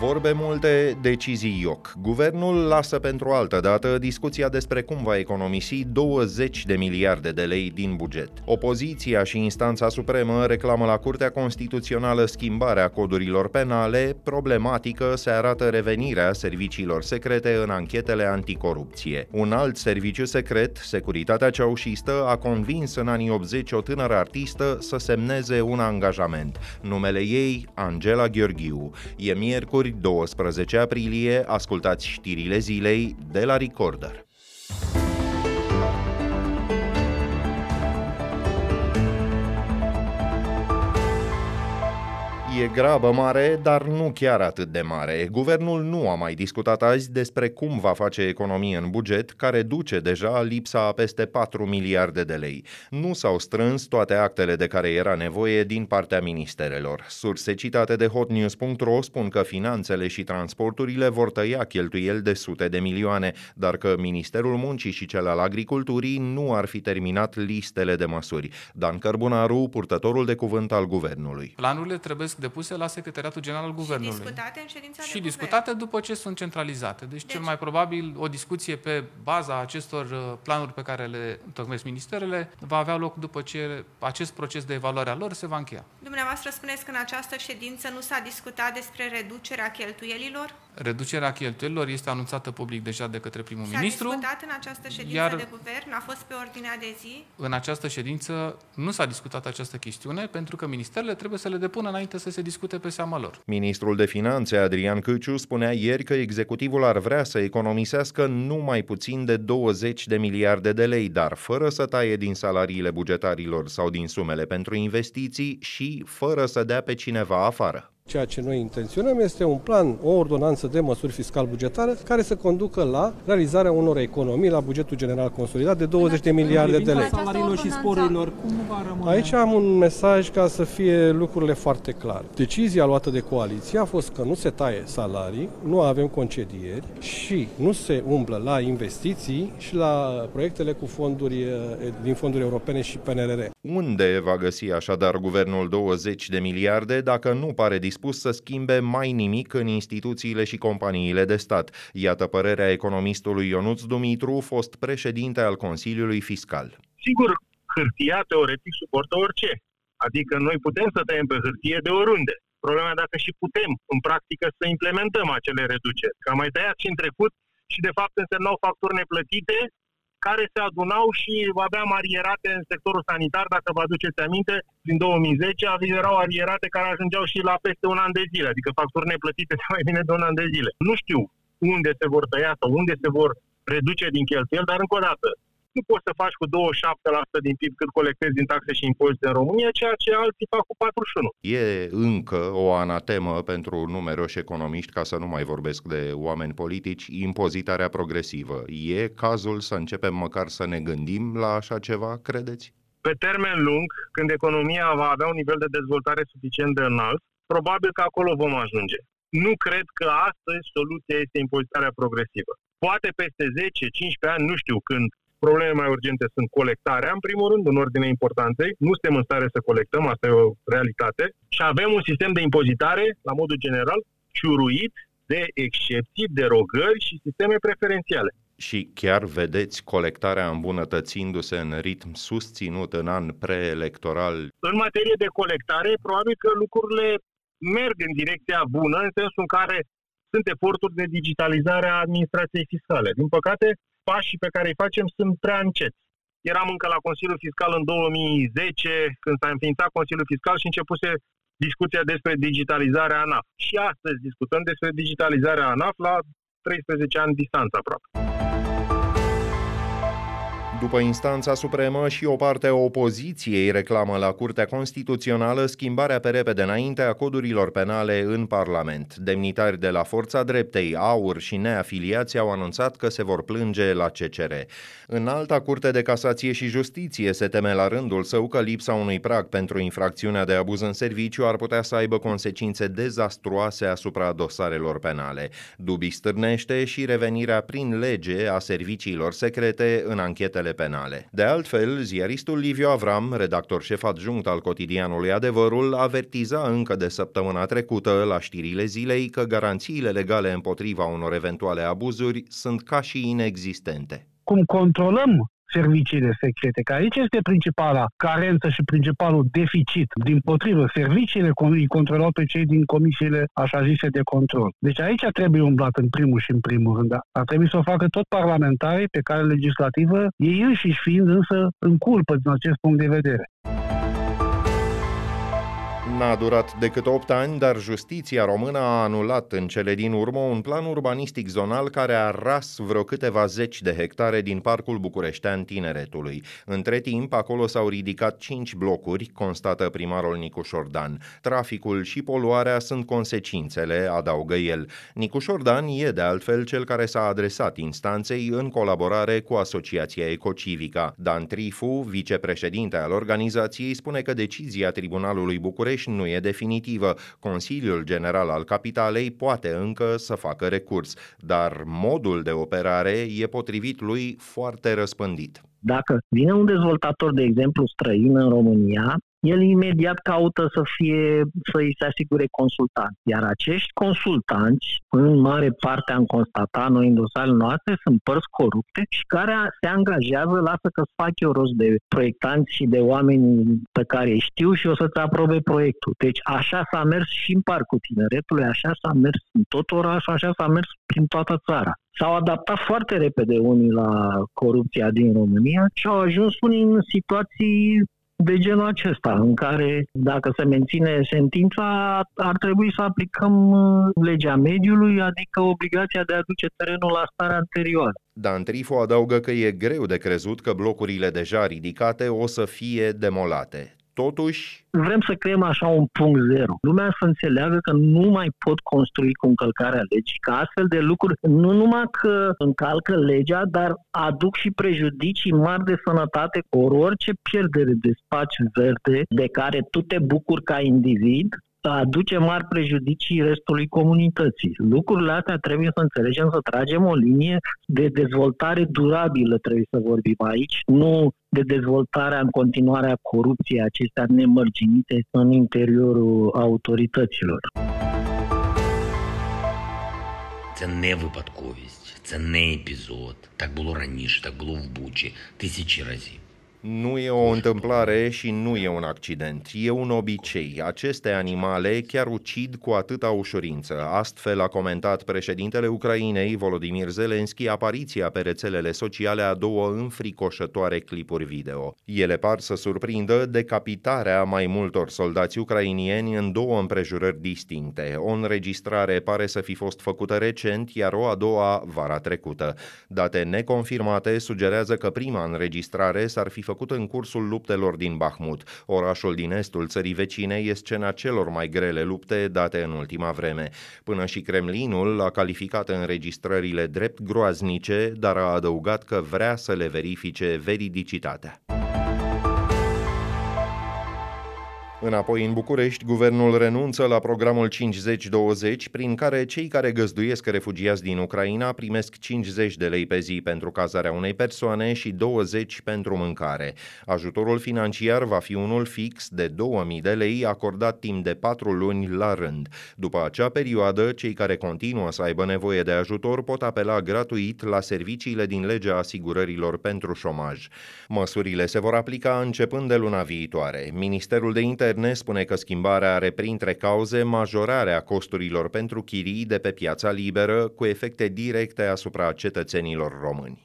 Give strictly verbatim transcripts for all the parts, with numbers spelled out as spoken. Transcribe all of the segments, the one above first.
Vorbe multe, decizii ioc. Guvernul lasă pentru altă dată discuția despre cum va economisi douăzeci de miliarde de lei din buget. Opoziția și instanța supremă reclamă la Curtea Constituțională schimbarea codurilor penale, problematică se arată revenirea serviciilor secrete în anchetele anticorupție. Un alt serviciu secret, Securitatea Ceaușistă, a convins în anii optzeci o tânără artistă să semneze un angajament. Numele ei, Angela Gheorghiu. E miercuri, douăsprezece aprilie, ascultați știrile zilei de la Recorder. E grabă mare, dar nu chiar atât de mare. Guvernul nu a mai discutat azi despre cum va face economie în buget, care duce deja lipsa a peste patru miliarde de lei. Nu s-au strâns toate actele de care era nevoie din partea ministerelor. Surse citate de hotnews punct ro spun că finanțele și transporturile vor tăia cheltuieli de sute de milioane, dar că Ministerul Muncii și cel al Agriculturii nu ar fi terminat listele de măsuri. Dan Cărbunaru, purtătorul de cuvânt al guvernului. Planurile trebuie să depuse la Secretariatul General al Guvernului. Și discutate în ședința și de discutate guvern. După ce sunt centralizate. Deci, deci cel mai probabil o discuție pe baza acestor planuri pe care le întocmesc ministerele va avea loc după ce acest proces de evaluare a lor se va încheia. Dumneavoastră spuneți că în această ședință nu s-a discutat despre reducerea cheltuielilor? Reducerea cheltuielilor este anunțată public deja de către primul s-a ministru. S-a discutat în această ședință iar de guvern? A fost pe ordinea de zi? În această ședință nu s-a discutat această chestiune pentru că ministerele trebuie să le depună înainte să se discute pe seama lor. Ministrul de Finanțe, Adrian Câciu, spunea ieri că executivul ar vrea să economisească nu mai puțin de douăzeci de miliarde de lei, dar fără să taie din salariile bugetarilor sau din sumele pentru investiții și fără să dea pe cineva afară. Ceea ce noi intenționăm este un plan, o ordonanță de măsuri fiscal-bugetare care să conducă la realizarea unor economii la bugetul general consolidat de douăzeci de miliarde de lei. Și sporilor, cum va rămâne? Aici am un mesaj ca să fie lucrurile foarte clare. Decizia luată de coaliție a fost că nu se taie salarii, nu avem concedieri și nu se umblă la investiții și la proiectele cu fonduri din fonduri europene și P N R R. Unde va găsi așadar guvernul douăzeci de miliarde dacă nu pare disponibil? Spus să schimbe mai nimic în instituțiile și companiile de stat. Iată părerea economistului Ionuț Dumitru, fost președinte al Consiliului Fiscal. Sigur, hârtia teoretic suportă orice. Adică noi putem să tăiem pe hârtie de oriunde. Problema e dacă și putem, în practică, să implementăm acele reduceri. Că am mai tăiat și în trecut și, de fapt, însemnau facturi neplătite care se adunau și aveam arierate în sectorul sanitar, dacă vă aduceți aminte, din două mii zece erau arierate care ajungeau și la peste un an de zile, adică facturi neplătite de mai bine de un an de zile. Nu știu unde se vor tăia sau unde se vor reduce din cheltuieli, dar încă o dată, nu poți să faci cu douăzeci și șapte la sută din P I B cât colectezi din taxe și impozite în România, ceea ce alții fac cu patruzeci și unu la sută. E încă o anatemă pentru numeroși economiști, ca să nu mai vorbesc de oameni politici, impozitarea progresivă. E cazul să începem măcar să ne gândim la așa ceva, credeți? Pe termen lung, când economia va avea un nivel de dezvoltare suficient de înalt, probabil că acolo vom ajunge. Nu cred că astăzi soluția este impozitarea progresivă. Poate peste zece cincisprezece ani, nu știu când, problemele mai urgente sunt colectarea, în primul rând, în ordine importanței. Nu suntem în stare să colectăm, asta e o realitate. Și avem un sistem de impozitare, la modul general, ciuruit de excepții, derogări și sisteme preferențiale. Și chiar vedeți colectarea îmbunătățindu-se în ritm susținut în an preelectoral? În materie de colectare, probabil că lucrurile merg în direcția bună, în sensul în care sunt eforturi de digitalizare a administrației fiscale. Din păcate, pașii pe care îi facem sunt prea înceți. Eram încă la Consiliul Fiscal în două mii zece, când s-a înființat Consiliul Fiscal și începuse discuția despre digitalizarea ANAF. Și astăzi discutăm despre digitalizarea ANAF la treisprezece ani distanță aproape. După instanța supremă și o parte a opoziției reclamă la Curtea Constituțională schimbarea pe repede înainte a codurilor penale în Parlament. Demnitari de la Forța Dreptei, AUR și neafiliați au anunțat că se vor plânge la C C R. În alta Curte de Casație și Justiție se teme la rândul său că lipsa unui prag pentru infracțiunea de abuz în serviciu ar putea să aibă consecințe dezastruoase asupra dosarelor penale. Dubii stârnește și revenirea prin lege a serviciilor secrete în anchetele procesele penale. De altfel, ziaristul Liviu Avram, redactor șef adjunct al cotidianului Adevărul, avertiza încă de săptămâna trecută la știrile zilei că garanțiile legale împotriva unor eventuale abuzuri sunt ca și inexistente. Cum controlăm serviciile secrete, că aici este principala carență și principalul deficit. Dimpotrivă, serviciile îi controlau pe cei din comisiile așa zise de control. Deci aici trebuie umblat în primul și în primul rând. Ar trebui să o facă tot parlamentarii, pe care legislativă, ei înșiși fiind însă în culpă din acest punct de vedere. N-a durat decât opt ani, dar justiția română a anulat în cele din urmă un plan urbanistic zonal care a ras vreo câteva zeci de hectare din Parcul Bucureștean Tineretului. Între timp, acolo s-au ridicat cinci blocuri, constată primarul Nicușor Dan. Traficul și poluarea sunt consecințele, adaugă el. Nicușor Dan e de altfel cel care s-a adresat instanței în colaborare cu Asociația Ecocivica. Dan Trifu, vicepreședinte al organizației, spune că decizia Tribunalului București nu e definitivă. Consiliul General al Capitalei poate încă să facă recurs, dar modul de operare e potrivit lui foarte răspândit. Dacă vine un dezvoltator, de exemplu, străin în România, el imediat caută să fie, să îi se asigure consultanți. Iar acești consultanți, în mare parte am constatat noi în dosarele noastre, sunt părți corupte și care se angajează, lasă că îți fac eu rost de proiectanți și de oameni pe care îi știu și o să-ți aprobe proiectul. Deci așa s-a mers și în Parcul Tineretului, așa s-a mers în tot orașul, așa s-a mers prin toată țara. S-au adaptat foarte repede unii la corupția din România și au ajuns unii în situații de genul acesta, în care, dacă se menține sentința, ar trebui să aplicăm legea mediului, adică obligația de a duce terenul la starea anterioară. Dan Trifu adaugă că e greu de crezut că blocurile deja ridicate o să fie demolate. Totuși, vrem să creăm așa un punct zero. Lumea să înțeleagă că nu mai pot construi cu încălcarea legii, că astfel de lucruri nu numai că încalcă legea, dar aduc și prejudicii mari de sănătate, ori orice pierdere de spațiu verde de care tu te bucuri ca individ, aduce mari prejudicii restului comunității. Lucrurile astea trebuie să înțelegem, să tragem o linie de dezvoltare durabilă, trebuie să vorbim aici, nu de dezvoltarea în continuare a corupției acestea nemărginite în interiorul autorităților. Це не випадковість, це не епізод. Так було раніше, так було в Бучі, тисячі разів. Nu e o întâmplare și nu e un accident, e un obicei. Aceste animale chiar ucid cu atâta ușurință. Astfel a comentat președintele Ucrainei, Volodymyr Zelensky, apariția pe rețelele sociale a două înfricoșătoare clipuri video. Ele par să surprindă decapitarea mai multor soldați ucrainieni în două împrejurări distincte. O înregistrare pare să fi fost făcută recent, iar o a doua vara trecută. Date neconfirmate sugerează că prima înregistrare s-ar fi făcut în cursul luptelor din Bahmut. Orașul din estul țării vecine e scena celor mai grele lupte date în ultima vreme. Până și Kremlinul a calificat înregistrările drept groaznice, dar a adăugat că vrea să le verifice veridicitatea. Înapoi în București, guvernul renunță la programul cincizeci douăzeci, prin care cei care găzduiesc refugiați din Ucraina primesc cincizeci de lei pe zi pentru cazarea unei persoane și douăzeci pentru mâncare. Ajutorul financiar va fi unul fix de două mii de lei acordat timp de patru luni la rând. După acea perioadă, cei care continuă să aibă nevoie de ajutor pot apela gratuit la serviciile din legea asigurărilor pentru șomaj. Măsurile se vor aplica începând de luna viitoare. Ministerul de Interne Ne spune că schimbarea are printre cauze majorarea costurilor pentru chirii de pe piața liberă, cu efecte directe asupra cetățenilor români.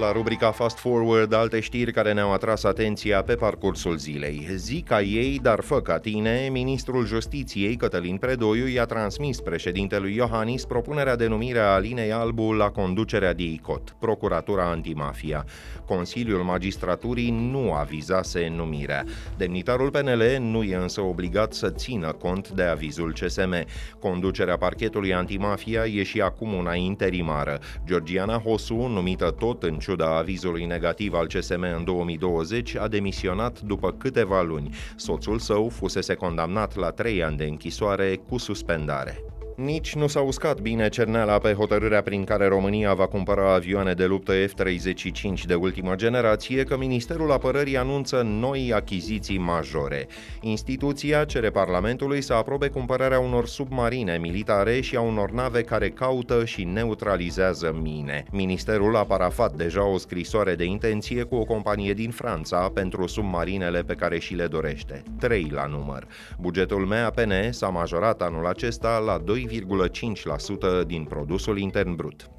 La rubrica Fast Forward, alte știri care ne-au atras atenția pe parcursul zilei. Zi ca ei, dar fă ca tine, ministrul Justiției Cătălin Predoiu i-a transmis președintelui Iohannis propunerea de numire a Alinei Albu la conducerea DIICOT, Procuratura Antimafia. Consiliul Magistraturii nu avizase numirea. Demnitarul P N L nu e însă obligat să țină cont de avizul C S M. Conducerea parchetului Antimafia e și acum una interimară. Georgiana Hosu, numită tot în În ciuda avizului negativ al C S M în două mii douăzeci, a demisionat după câteva luni. Soțul său fusese condamnat la trei ani de închisoare cu suspendare. Nici nu s-a uscat bine cerneala pe hotărârea prin care România va cumpăra avioane de luptă F treizeci și cinci de ultimă generație, că Ministerul Apărării anunță noi achiziții majore. Instituția cere Parlamentului să aprobe cumpărarea unor submarine militare și a unor nave care caută și neutralizează mine. Ministerul a parafat deja o scrisoare de intenție cu o companie din Franța pentru submarinele pe care și le dorește. trei la număr. Bugetul M A P N s-a majorat anul acesta la doi virgulă cinci la sută din produsul intern brut.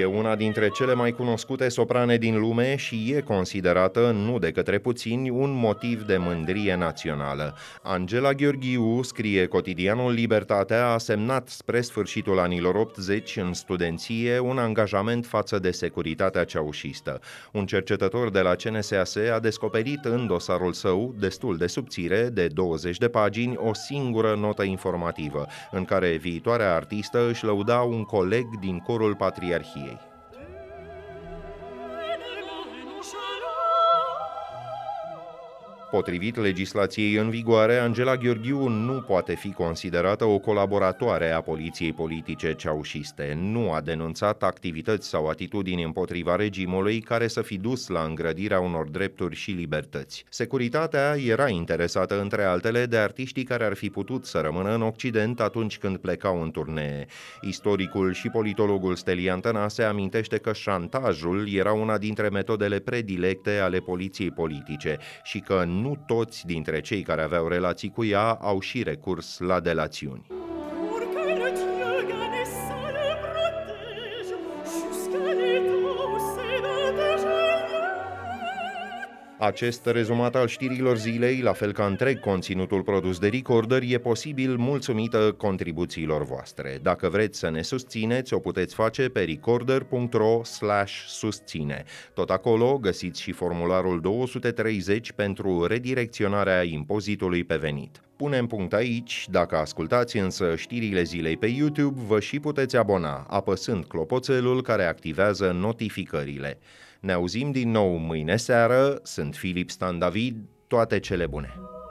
E una dintre cele mai cunoscute soprane din lume și e considerată, nu de către puțini, un motiv de mândrie națională. Angela Gheorghiu, scrie cotidianul Libertatea, a semnat spre sfârșitul anilor optzeci în studenție un angajament față de securitatea ceaușistă. Un cercetător de la C N S A S a descoperit în dosarul său, destul de subțire, de douăzeci de pagini, o singură notă informativă, în care viitoarea artistă își lăuda un coleg din corul patriarhiei. Ei. Potrivit legislației în vigoare, Angela Gheorghiu nu poate fi considerată o colaboratoare a poliției politice ceaușiste. Nu a denunțat activități sau atitudini împotriva regimului care să fi dus la îngrădirea unor drepturi și libertăți. Securitatea era interesată, între altele, de artiștii care ar fi putut să rămână în Occident atunci când plecau în turnee. Istoricul și politologul Stelian Tănase amintește că șantajul era una dintre metodele predilecte ale poliției politice și că nu Nu toți dintre cei care aveau relații cu ea au și recurs la delațiuni. Acest rezumat al știrilor zilei, la fel ca întreg conținutul produs de Recorder, e posibil mulțumită contribuțiilor voastre. Dacă vreți să ne susțineți, o puteți face pe recorder punct ro slash susține. Tot acolo găsiți și formularul două sute treizeci pentru redirecționarea impozitului pe venit. Punem punct aici. Dacă ascultați însă știrile zilei pe YouTube, vă și puteți abona, apăsând clopoțelul care activează notificările. Ne auzim din nou mâine seară, sunt Filip Stan David, toate cele bune!